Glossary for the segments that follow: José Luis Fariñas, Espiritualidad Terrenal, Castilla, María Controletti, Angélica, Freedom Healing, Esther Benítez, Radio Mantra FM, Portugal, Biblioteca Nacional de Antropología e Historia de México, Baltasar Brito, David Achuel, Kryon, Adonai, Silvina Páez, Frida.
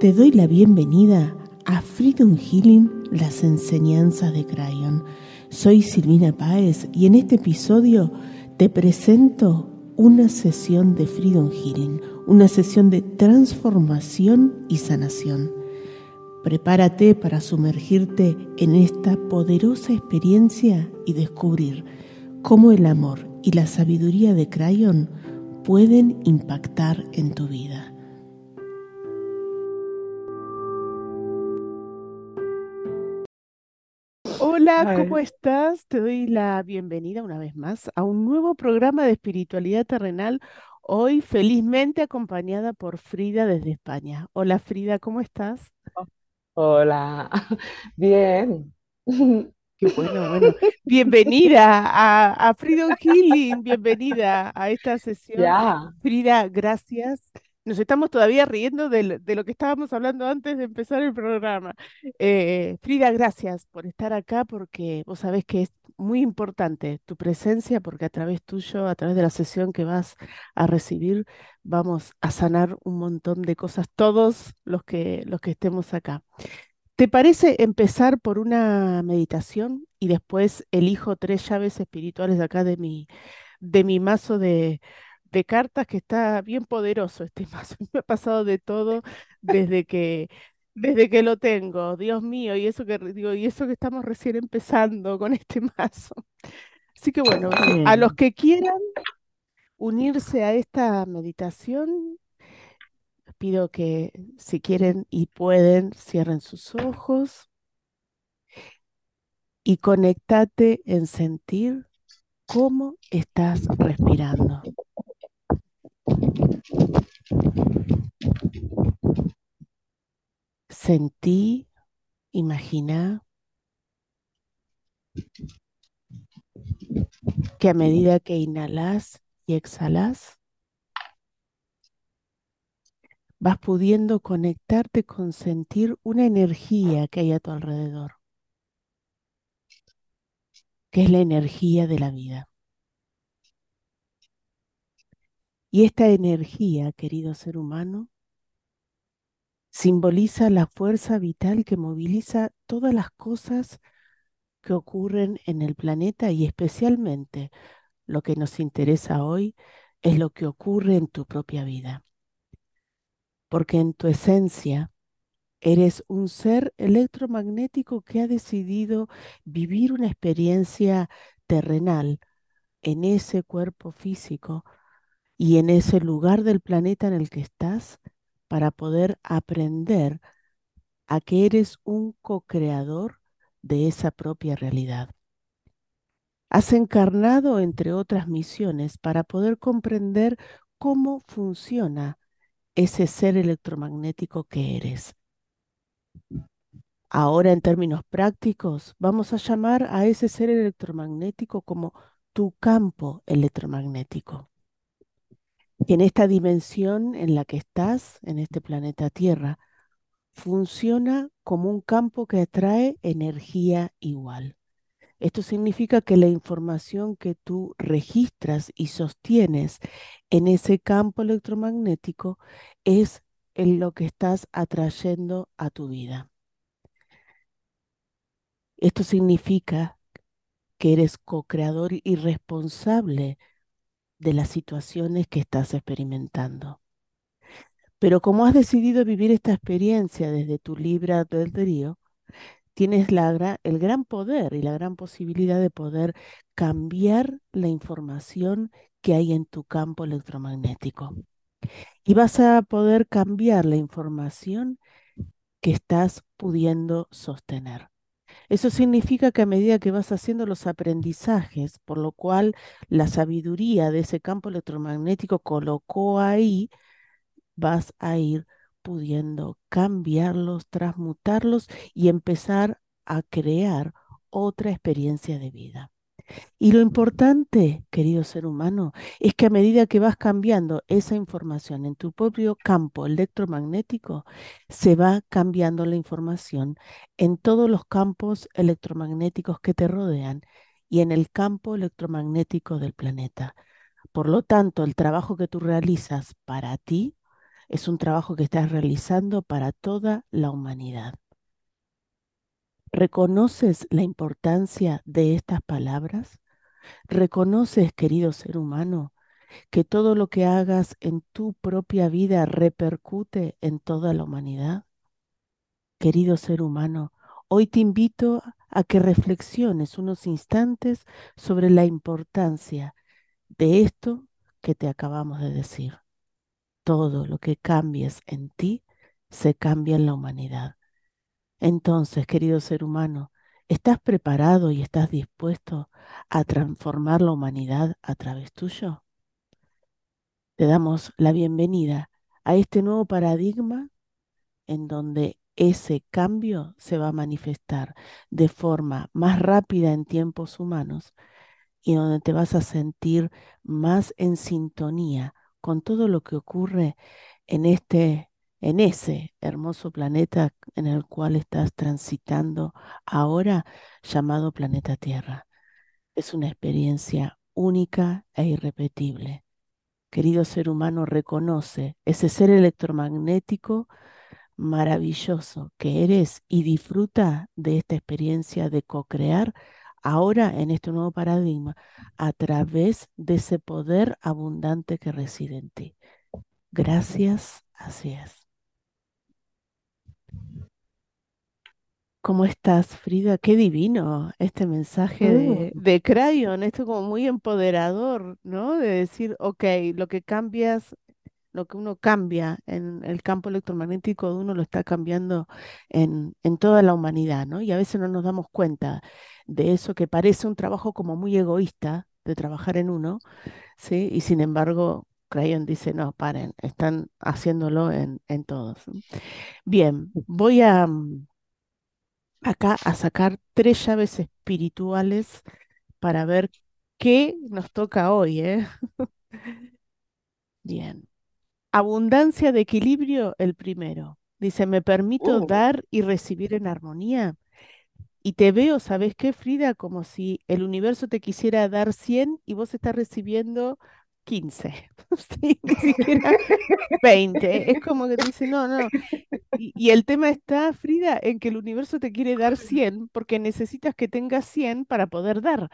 Te doy la bienvenida a Freedom Healing, las enseñanzas de Kryon. Soy Silvina Páez y en este episodio te presento una sesión de Freedom Healing, una sesión de transformación y sanación. Prepárate para sumergirte en esta poderosa experiencia y descubrir cómo el amor y la sabiduría de Kryon pueden impactar en tu vida. Hola, ¿cómo estás? Te doy la bienvenida una vez más a un nuevo programa de Espiritualidad Terrenal, hoy felizmente acompañada por Frida desde España. Hola Frida, ¿cómo estás? Hola, bien. Qué bueno. Bienvenida a Freedom Healing, bienvenida a esta sesión. Yeah. Frida, gracias. Nos estamos todavía riendo de lo que estábamos hablando antes de empezar el programa. Frida, gracias por estar acá, porque vos sabés que es muy importante tu presencia, porque a través tuyo, a través de la sesión que vas a recibir, vamos a sanar un montón de cosas, todos los que estemos acá. ¿Te parece empezar por una meditación y después elijo 3 llaves espirituales de acá de mi mazo de cartas, que está bien poderoso este mazo? Me ha pasado de todo desde que lo tengo, Dios mío, y eso que estamos recién empezando con este mazo. Así que bueno, a los que quieran unirse a esta meditación, les pido que, si quieren y pueden, cierren sus ojos y conéctate en sentir cómo estás respirando. Sentí, imaginá que a medida que inhalas y exhalas, vas pudiendo conectarte con sentir una energía que hay a tu alrededor, que es la energía de la vida. Y esta energía, querido ser humano, simboliza la fuerza vital que moviliza todas las cosas que ocurren en el planeta, y especialmente lo que nos interesa hoy es lo que ocurre en tu propia vida. Porque en tu esencia eres un ser electromagnético que ha decidido vivir una experiencia terrenal en ese cuerpo físico y en ese lugar del planeta en el que estás, para poder aprender a que eres un co-creador de esa propia realidad. Has encarnado, entre otras misiones, para poder comprender cómo funciona ese ser electromagnético que eres. Ahora, en términos prácticos, vamos a llamar a ese ser electromagnético como tu campo electromagnético. En esta dimensión en la que estás, en este planeta Tierra, funciona como un campo que atrae energía igual. Esto significa que la información que tú registras y sostienes en ese campo electromagnético es en lo que estás atrayendo a tu vida. Esto significa que eres co-creador y responsable de las situaciones que estás experimentando. Pero como has decidido vivir esta experiencia desde tu libre albedrío, tienes el gran poder y la gran posibilidad de poder cambiar la información que hay en tu campo electromagnético. Y vas a poder cambiar la información que estás pudiendo sostener. Eso significa que a medida que vas haciendo los aprendizajes, por lo cual la sabiduría de ese campo electromagnético colocó ahí, vas a ir pudiendo cambiarlos, transmutarlos y empezar a crear otra experiencia de vida. Y lo importante, querido ser humano, es que a medida que vas cambiando esa información en tu propio campo electromagnético, se va cambiando la información en todos los campos electromagnéticos que te rodean y en el campo electromagnético del planeta. Por lo tanto, el trabajo que tú realizas para ti Es un trabajo que estás realizando para toda la humanidad. ¿Reconoces la importancia de estas palabras? ¿Reconoces, querido ser humano, que todo lo que hagas en tu propia vida repercute en toda la humanidad? Querido ser humano, hoy te invito a que reflexiones unos instantes sobre la importancia de esto que te acabamos de decir. Todo lo que cambies en ti se cambia en la humanidad. Entonces, querido ser humano, ¿estás preparado y estás dispuesto a transformar la humanidad a través tuyo? Te damos la bienvenida a este nuevo paradigma en donde ese cambio se va a manifestar de forma más rápida en tiempos humanos y donde te vas a sentir más en sintonía con todo lo que ocurre en ese hermoso planeta en el cual estás transitando ahora, llamado planeta Tierra. Es una experiencia única e irrepetible. Querido ser humano, reconoce ese ser electromagnético maravilloso que eres y disfruta de esta experiencia de co-crear ahora en este nuevo paradigma a través de ese poder abundante que reside en ti. Gracias, así es. ¿Cómo estás, Frida? Qué divino este mensaje de Kryon, esto como muy empoderador, ¿no? De decir, ok, lo que uno cambia en el campo electromagnético de uno lo está cambiando en toda la humanidad, ¿no? Y a veces no nos damos cuenta de eso que parece un trabajo como muy egoísta de trabajar en uno, ¿sí? Y sin embargo, Kryon dice, no, paren, están haciéndolo en todos. Bien, voy a sacar 3 llaves espirituales para ver qué nos toca hoy, ¿eh? Bien. Abundancia de equilibrio, el primero. Dice, me permito dar y recibir en armonía. Y te veo, ¿sabes qué, Frida? Como si el universo te quisiera dar 100 y vos estás recibiendo 15, sí, ni siquiera 20, es como que te dice no, y el tema está, Frida, en que el universo te quiere dar 100 porque necesitas que tengas 100 para poder dar,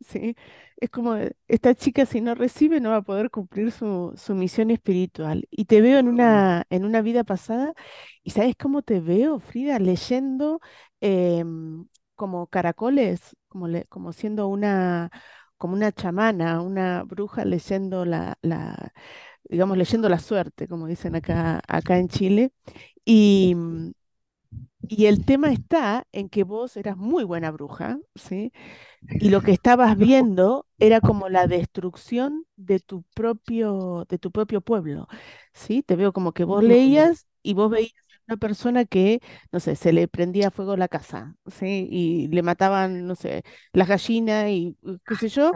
¿sí? Es como, esta chica si no recibe no va a poder cumplir su misión espiritual, y te veo en una vida pasada, y ¿sabes cómo te veo, Frida? Leyendo como caracoles, como siendo como una chamana, una bruja leyendo la suerte, como dicen acá en Chile. Y el tema está en que vos eras muy buena bruja, ¿sí? Y lo que estabas viendo era como la destrucción de tu propio pueblo, ¿sí? Te veo como que vos leías y vos veías una persona que, no sé, se le prendía fuego la casa, ¿sí? Y le mataban, no sé, las gallinas y qué sé yo,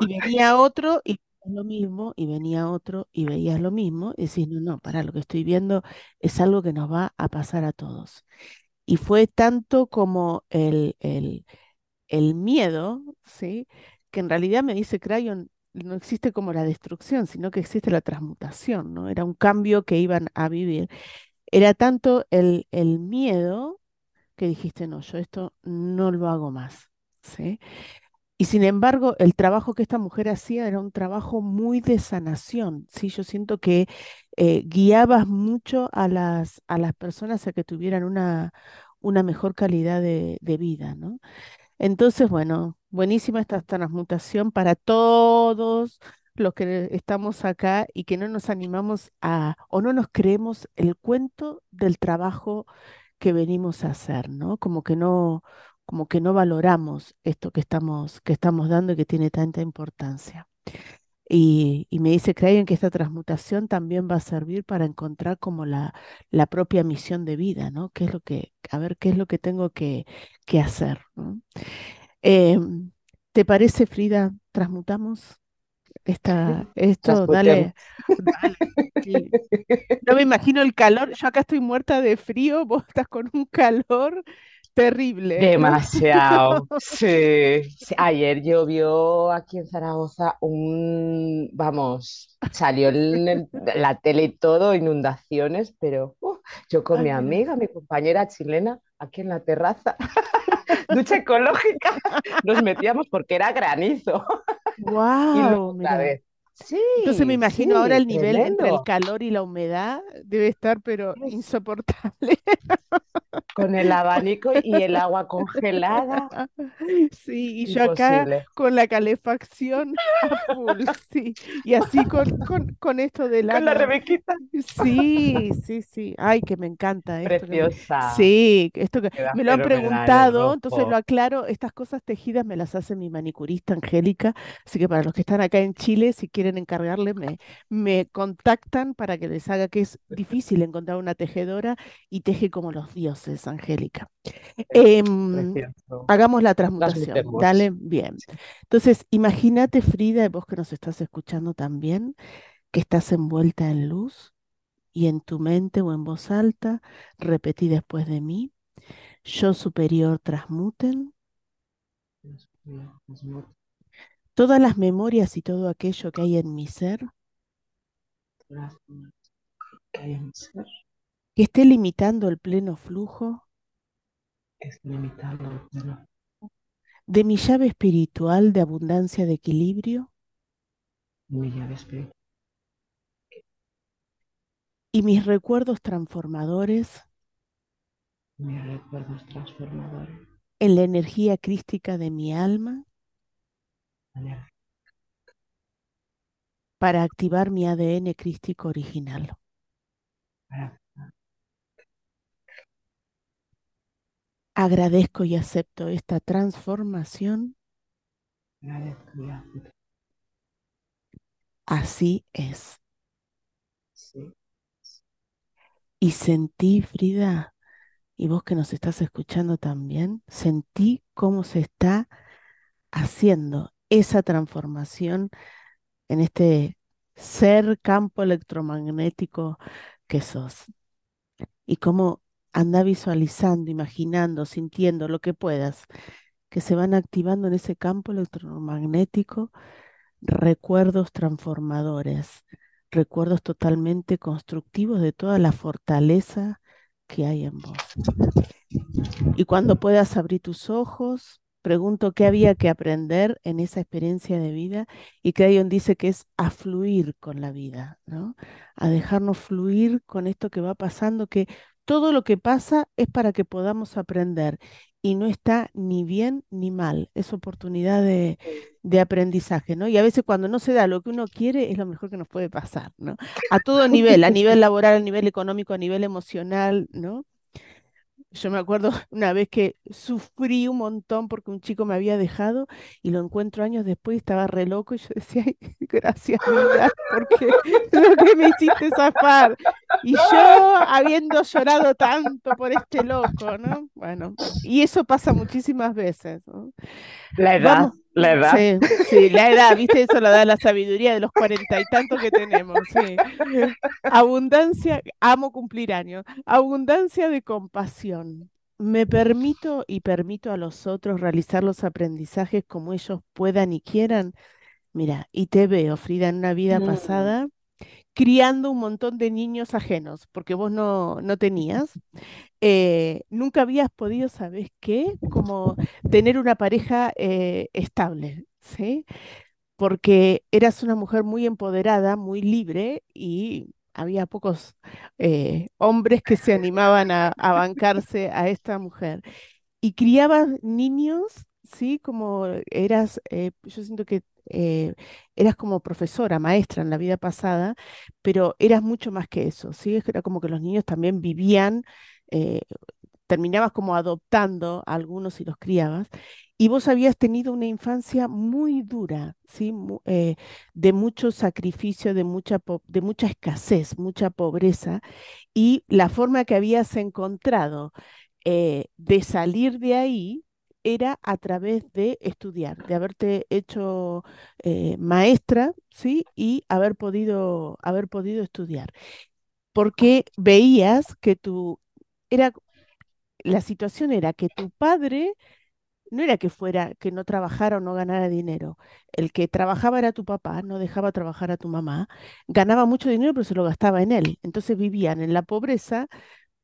y venía otro y veías lo mismo, y venía otro y veías lo mismo, y decís, no, pará, lo que estoy viendo es algo que nos va a pasar a todos. Y fue tanto como el miedo, ¿sí? Que en realidad me dice Kryon, no existe como la destrucción, sino que existe la transmutación, ¿no? Era un cambio que iban a vivir. Era tanto el miedo que dijiste, no, yo esto no lo hago más, ¿sí? Y sin embargo, el trabajo que esta mujer hacía era un trabajo muy de sanación, ¿sí? Yo siento que guiabas mucho a las personas a que tuvieran una mejor calidad de vida, ¿no? Entonces, bueno, buenísima esta transmutación para todos los que estamos acá y que no nos animamos o no nos creemos el cuento del trabajo que venimos a hacer, ¿no? Como que no valoramos esto que estamos dando y que tiene tanta importancia. Y me dice Kryon que esta transmutación también va a servir para encontrar como la propia misión de vida, ¿no? Qué es lo que tengo que hacer, ¿no? ¿Te parece, Frida? ¿Transmutamos? Esto, dale. Sí. No me imagino el calor, yo acá estoy muerta de frío, vos estás con un calor terrible. Demasiado. Sí. Sí. Ayer llovió aquí en Zaragoza un... Vamos, salió en la tele y todo, inundaciones, pero yo con mi amiga, mi compañera chilena, aquí en la terraza, ducha ecológica, nos metíamos porque era granizo. ¡Guau! Y luego otra vez. Sí, entonces me imagino ahora el nivel entre el calor y la humedad debe estar pero insoportable. Con el abanico y el agua congelada. Sí, y imposible. Yo acá con la calefacción a full, sí. Y así con esto del agua. Con la rebequita. Sí. Ay, que me encanta esto. Preciosa. Sí, esto que me lo han preguntado, entonces lo aclaro. Estas cosas tejidas me las hace mi manicurista Angélica, así que para los que están acá en Chile, si quieren encargarle, me contactan para que les haga, que es difícil encontrar una tejedora y teje como los dioses, Angélica. Hagamos la transmutación, dale, bien. Entonces, imagínate, Frida, vos que nos estás escuchando también, que estás envuelta en luz y en tu mente o en voz alta, repetí después de mí, yo superior transmuten. Todas las memorias y todo aquello que hay en mi ser que esté limitando el pleno flujo de mi llave espiritual de abundancia de equilibrio y mis recuerdos transformadores en la energía crística de mi alma para activar mi ADN crístico original. Agradezco y acepto esta transformación. Así es. Y sentí, Frida, y vos que nos estás escuchando también, sentí cómo se está haciendo esa transformación en este ser campo electromagnético que sos. Y cómo anda visualizando, imaginando, sintiendo lo que puedas, que se van activando en ese campo electromagnético recuerdos transformadores, recuerdos totalmente constructivos de toda la fortaleza que hay en vos. Y cuando puedas abrir tus ojos, pregunto qué había que aprender en esa experiencia de vida, y Kryon dice que es a fluir con la vida, ¿no? A dejarnos fluir con esto que va pasando, que todo lo que pasa es para que podamos aprender y no está ni bien ni mal, es oportunidad de aprendizaje, ¿no? Y a veces cuando no se da lo que uno quiere es lo mejor que nos puede pasar, ¿no? A todo nivel, a nivel laboral, a nivel económico, a nivel emocional, ¿no? Yo me acuerdo una vez que sufrí un montón porque un chico me había dejado y lo encuentro años después y estaba re loco y yo decía, ay, gracias, vida, porque lo que me hiciste zafar. Y yo habiendo llorado tanto por este loco, ¿no? Bueno, y eso pasa muchísimas veces, ¿no? La edad. Vamos. La edad. Sí, la edad, viste, eso lo da la sabiduría de los 40 y tantos que tenemos, sí. Abundancia, amo cumplir años, abundancia de compasión. Me permito y permito a los otros realizar los aprendizajes como ellos puedan y quieran. Mira, y te veo, Frida, en una vida pasada, criando un montón de niños ajenos, porque vos no tenías, nunca habías podido, ¿sabes qué? Como tener una pareja estable, ¿sí? Porque eras una mujer muy empoderada, muy libre, y había pocos hombres que se animaban a bancarse a esta mujer. Y criabas niños, ¿sí? Como eras, yo siento que eras como profesora, maestra en la vida pasada, pero eras mucho más que eso, ¿sí? Era como que los niños también vivían, terminabas como adoptando a algunos y los criabas, y vos habías tenido una infancia muy dura, ¿sí? De mucho sacrificio, de mucha escasez, mucha pobreza, y la forma que habías encontrado de salir de ahí era a través de estudiar, de haberte hecho maestra, ¿sí? Y haber podido estudiar. Porque veías que tú era la situación era que tu padre no era que fuera, que no trabajara o no ganara dinero. El que trabajaba era tu papá, no dejaba trabajar a tu mamá, ganaba mucho dinero pero se lo gastaba en él. Entonces vivían en la pobreza,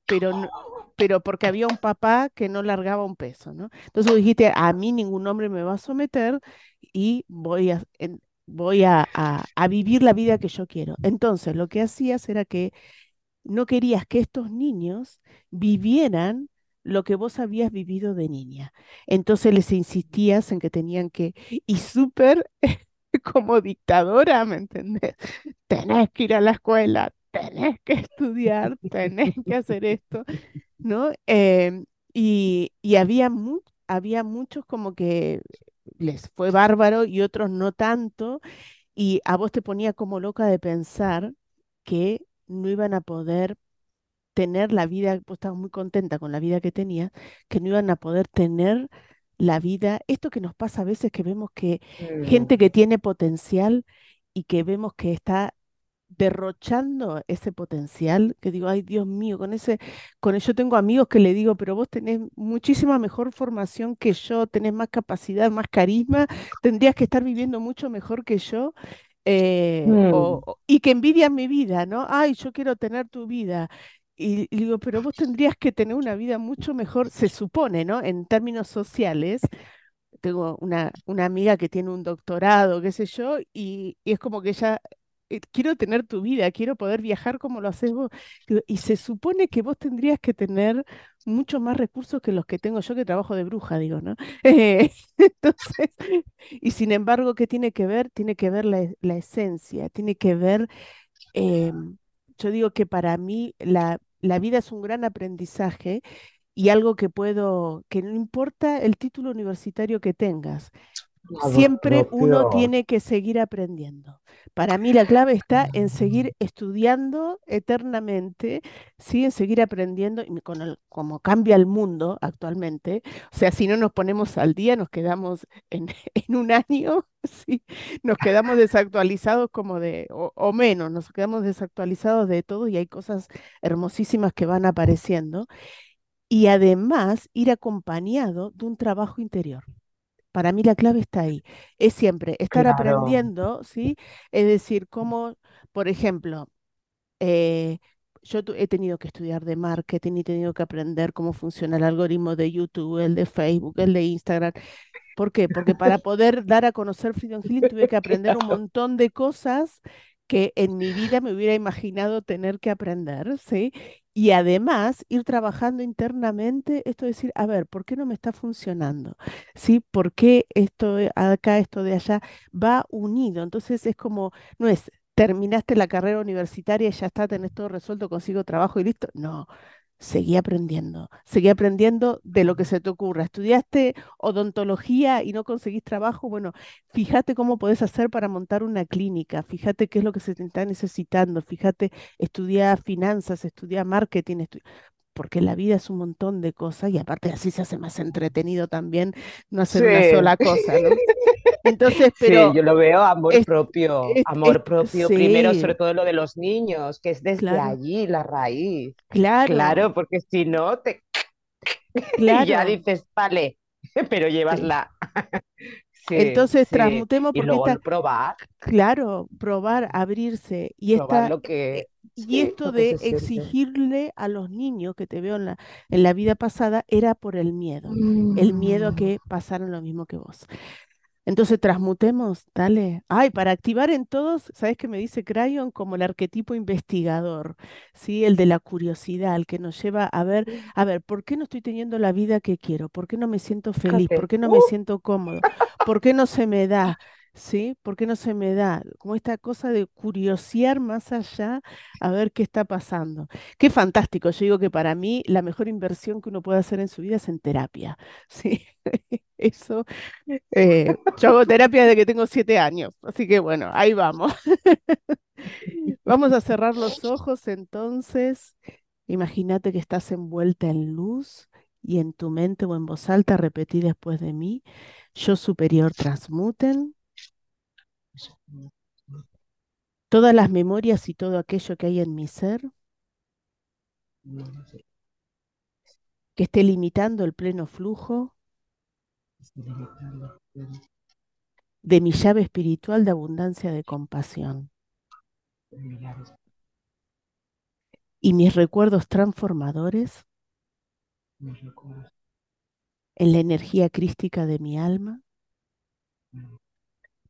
pero porque había un papá que no largaba un peso, ¿no? Entonces vos dijiste, a mí ningún hombre me va a someter y voy a vivir la vida que yo quiero. Entonces lo que hacías era que no querías que estos niños vivieran lo que vos habías vivido de niña. Entonces les insistías en que tenían que, y súper como dictadora, ¿me entendés? Tenés que ir a la escuela, tenés que estudiar, tenés que hacer esto, ¿no? Y había muchos como que les fue bárbaro y otros no tanto, y a vos te ponía como loca de pensar que no iban a poder tener la vida, pues estabas muy contenta con la vida que tenías, que no iban a poder tener la vida, esto que nos pasa a veces, que vemos que gente que tiene potencial y que vemos que está derrochando ese potencial, que digo, ay Dios mío, yo tengo amigos que le digo, pero vos tenés muchísima mejor formación que yo, tenés más capacidad, más carisma, tendrías que estar viviendo mucho mejor que yo. Y que envidian mi vida, ¿no? Ay, yo quiero tener tu vida. Y digo, pero vos tendrías que tener una vida mucho mejor, se supone, ¿no? En términos sociales. Tengo una amiga que tiene un doctorado, qué sé yo, y es como que ella, quiero tener tu vida, quiero poder viajar como lo haces vos. Y se supone que vos tendrías que tener mucho más recursos que los que tengo yo, que trabajo de bruja, digo, ¿no? Entonces, y sin embargo, ¿qué tiene que ver? Tiene que ver la esencia, tiene que ver... yo digo que para mí la vida es un gran aprendizaje y algo que no importa el título universitario que tengas, siempre uno tiene que seguir aprendiendo. Para mí la clave está en seguir estudiando eternamente, ¿sí? En seguir aprendiendo, y como cambia el mundo actualmente, o sea, si no nos ponemos al día, nos quedamos en un año, ¿sí? Nos quedamos desactualizados o menos, nos quedamos desactualizados de todo, y hay cosas hermosísimas que van apareciendo, y además ir acompañado de un trabajo interior. Para mí la clave está ahí, es siempre estar aprendiendo, ¿sí? Es decir, como, por ejemplo, yo he tenido que estudiar de marketing y he tenido que aprender cómo funciona el algoritmo de YouTube, el de Facebook, el de Instagram. ¿Por qué? Porque para poder dar a conocer Freedom Healing tuve que aprender un montón de cosas que en mi vida me hubiera imaginado tener que aprender, ¿sí? Y además ir trabajando internamente, esto de decir, a ver, ¿por qué no me está funcionando? ¿Sí? ¿Por qué esto de acá, esto de allá va unido? Entonces es como, no es, terminaste la carrera universitaria, ya está, tenés todo resuelto, consigo trabajo y listo. No, seguí aprendiendo de lo que se te ocurra. Estudiaste odontología y no conseguís trabajo, bueno, fíjate cómo podés hacer para montar una clínica, fíjate qué es lo que se te está necesitando, fíjate, estudia finanzas, estudia marketing, porque la vida es un montón de cosas y aparte así se hace más entretenido también no hacer una sola cosa, ¿no? Entonces, pero sí, yo lo veo amor propio primero, sobre todo lo de los niños, que es desde allí la raíz. Claro, porque si no te y ya dices, vale, pero llevas la entonces transmutemos y luego probar. Claro, probar, abrirse y probar lo que y esto de exigirle a los niños que te veo en la vida pasada era por el miedo, el miedo a que pasaran lo mismo que vos. Entonces transmutemos, dale. Ay, para activar en todos, ¿sabes qué me dice Kryon? Como el arquetipo investigador, ¿sí? El de la curiosidad, el que nos lleva a ver, ¿por qué no estoy teniendo la vida que quiero? ¿Por qué no me siento feliz? ¿Por qué no me siento cómodo? ¿Por qué no se me da? ¿Sí? ¿Por qué no se me da? Como esta cosa de curiosear más allá a ver qué está pasando. Qué fantástico. Yo digo que para mí la mejor inversión que uno puede hacer en su vida es en terapia, ¿sí? Eso, yo hago terapia desde que tengo 7 años, así que bueno, ahí vamos. Vamos a cerrar los ojos entonces. Imagínate que estás envuelta en luz y en tu mente o en voz alta repetí después de mí: yo superior transmuten todas las memorias y todo aquello que hay en mi ser que esté limitando el pleno flujo de mi llave espiritual de abundancia de compasión y mis recuerdos transformadores en la energía crística de mi alma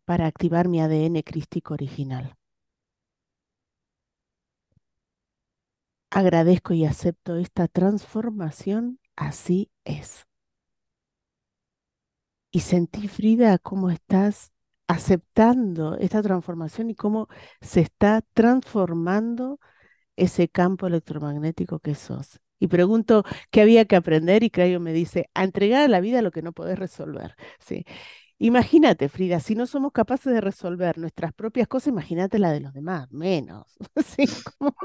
para activar mi ADN crístico original. Agradezco y acepto esta transformación, así es. Y sentí, Frida, cómo estás aceptando esta transformación y cómo se está transformando ese campo electromagnético que sos. Y pregunto qué había que aprender y Kryon me dice, a entregar a la vida lo que no podés resolver. ¿Sí? Imagínate, Frida, si no somos capaces de resolver nuestras propias cosas, imagínate la de los demás, menos. ¿Sí? Como...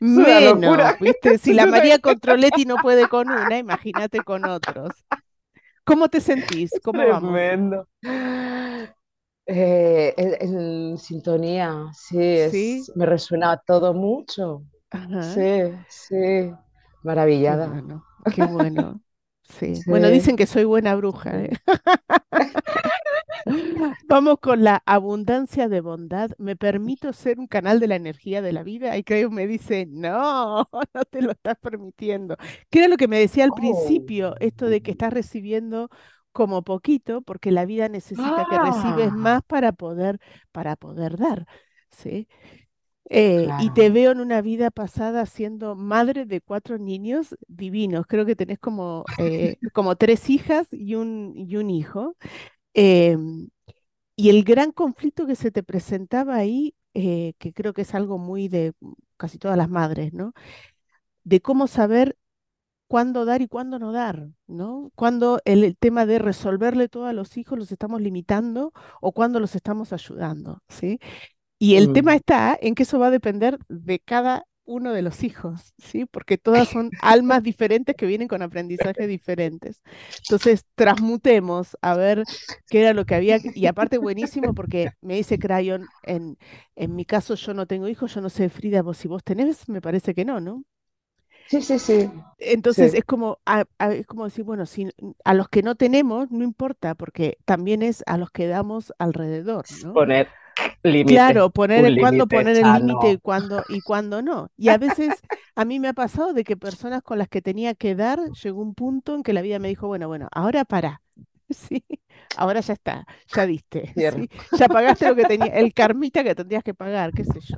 menos, ¿viste? Si la María Controletti no puede con una, imagínate con otros. ¿Cómo te sentís? ¿Cómo vamos? Tremendo. En sintonía, sí, me resuena todo mucho. Ajá. Sí, sí, maravillada. Qué bueno, qué bueno. Sí. Sí. Bueno, dicen que soy buena bruja, ¿eh? Vamos con la abundancia de bondad. ¿Me permito ser un canal de la energía de la vida? Y Kryon me dice, no, no te lo estás permitiendo. Que era lo que me decía al principio, esto de que estás recibiendo como poquito, porque la vida necesita que recibes más para poder dar, ¿sí? Claro. Y te veo en una vida pasada siendo madre de 4 niños divinos. Creo que tenés como 3 hijas y un hijo. Y el gran conflicto que se te presentaba ahí, que creo que es algo muy de casi todas las madres, ¿no? De cómo saber cuándo dar y cuándo no dar, ¿no? Cuando el tema de resolverle todo a los hijos los estamos limitando o cuando los estamos ayudando, ¿sí? Y el tema está en que eso va a depender de cada uno de los hijos, ¿sí? Porque todas son almas diferentes que vienen con aprendizajes diferentes. Entonces, transmutemos a ver qué era lo que había. Y aparte, buenísimo, porque me dice Kryon, en mi caso yo no tengo hijos, yo no sé, Frida, vos si vos tenés, me parece que no, ¿no? Sí, sí, sí. Entonces, sí. Es como es como decir, bueno, si a los que no tenemos, no importa, porque también es a los que damos alrededor, ¿no? Poner límite. Claro, poner el límite no. y cuándo no. Y a veces a mí me ha pasado de que personas con las que tenía que dar, llegó un punto en que la vida me dijo, bueno, ahora pará. Sí, ahora ya está, ya diste. ¿Sí? Ya pagaste lo que tenía, el karmita que tendrías que pagar, qué sé yo.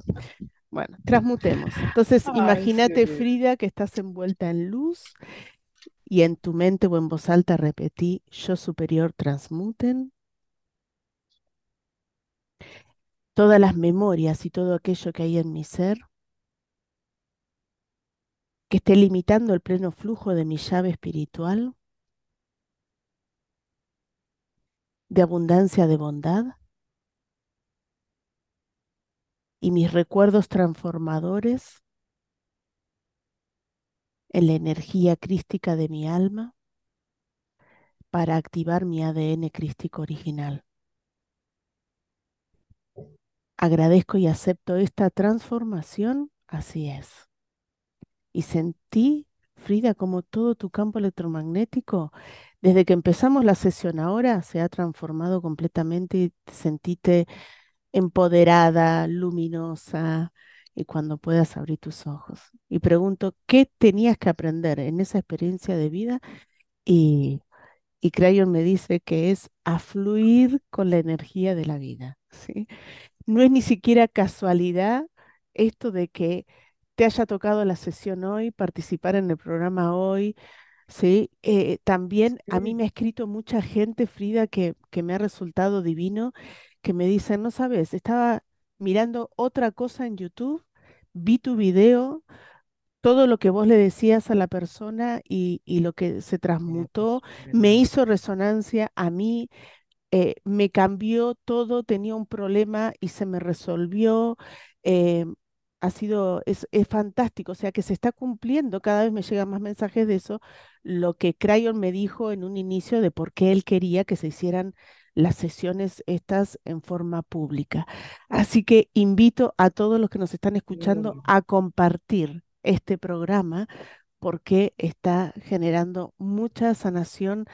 Bueno, transmutemos. Entonces, imagínate, sí. Frida, que estás envuelta en luz y en tu mente o en voz alta repetí, yo superior transmuten. Todas las memorias y todo aquello que hay en mi ser, que esté limitando el pleno flujo de mi llave espiritual, de abundancia de bondad, y mis recuerdos transformadores en la energía crística de mi alma para activar mi ADN crístico original. Agradezco y acepto esta transformación, así es. Y sentí, Frida, como todo tu campo electromagnético, desde que empezamos la sesión ahora, se ha transformado completamente y te sentiste empoderada, luminosa, y cuando puedas abrir tus ojos. Y pregunto, ¿qué tenías que aprender en esa experiencia de vida? Y Kryon me dice que es a fluir con la energía de la vida, ¿sí? No es ni siquiera casualidad esto de que te haya tocado la sesión hoy, participar en el programa hoy, ¿sí? También a mí me ha escrito mucha gente, Frida, que me ha resultado divino, que me dicen, no sabes, estaba mirando otra cosa en YouTube, vi tu video, todo lo que vos le decías a la persona y lo que se transmutó, me hizo resonancia a mí, me cambió todo, tenía un problema y se me resolvió, es fantástico, o sea que se está cumpliendo, cada vez me llegan más mensajes de eso, lo que Kryon me dijo en un inicio de por qué él quería que se hicieran las sesiones estas en forma pública. Así que invito a todos los que nos están escuchando a compartir este programa porque está generando mucha sanación.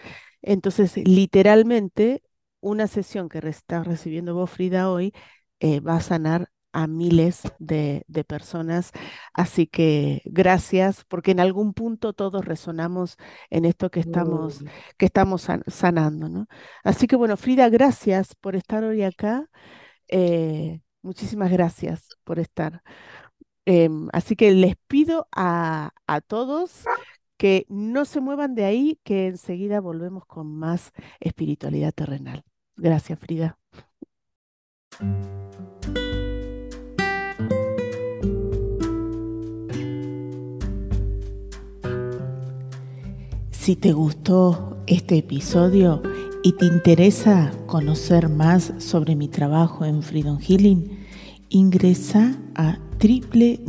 Entonces, literalmente, una sesión que estás recibiendo vos, Frida, hoy, va a sanar a miles de personas. Así que gracias, porque en algún punto todos resonamos en esto que estamos sanando, ¿no? Así que bueno, Frida, gracias por estar hoy acá. Muchísimas gracias por estar. Así que les pido a todos que no se muevan de ahí, que enseguida volvemos con más espiritualidad terrenal. Gracias, Frida. Si te gustó este episodio y te interesa conocer más sobre mi trabajo en Freedom Healing, ingresa a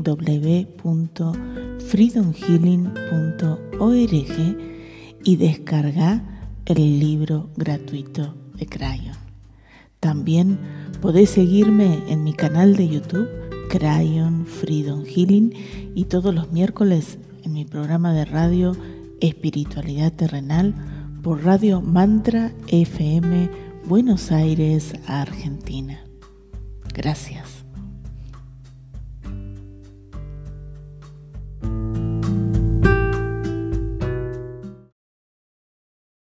www.freedomhealing.org y descarga el libro gratuito de Kryon. También podés seguirme en mi canal de YouTube, Kryon Freedom Healing, y todos los miércoles en mi programa de radio Espiritualidad Terrenal por Radio Mantra FM, Buenos Aires, Argentina. Gracias.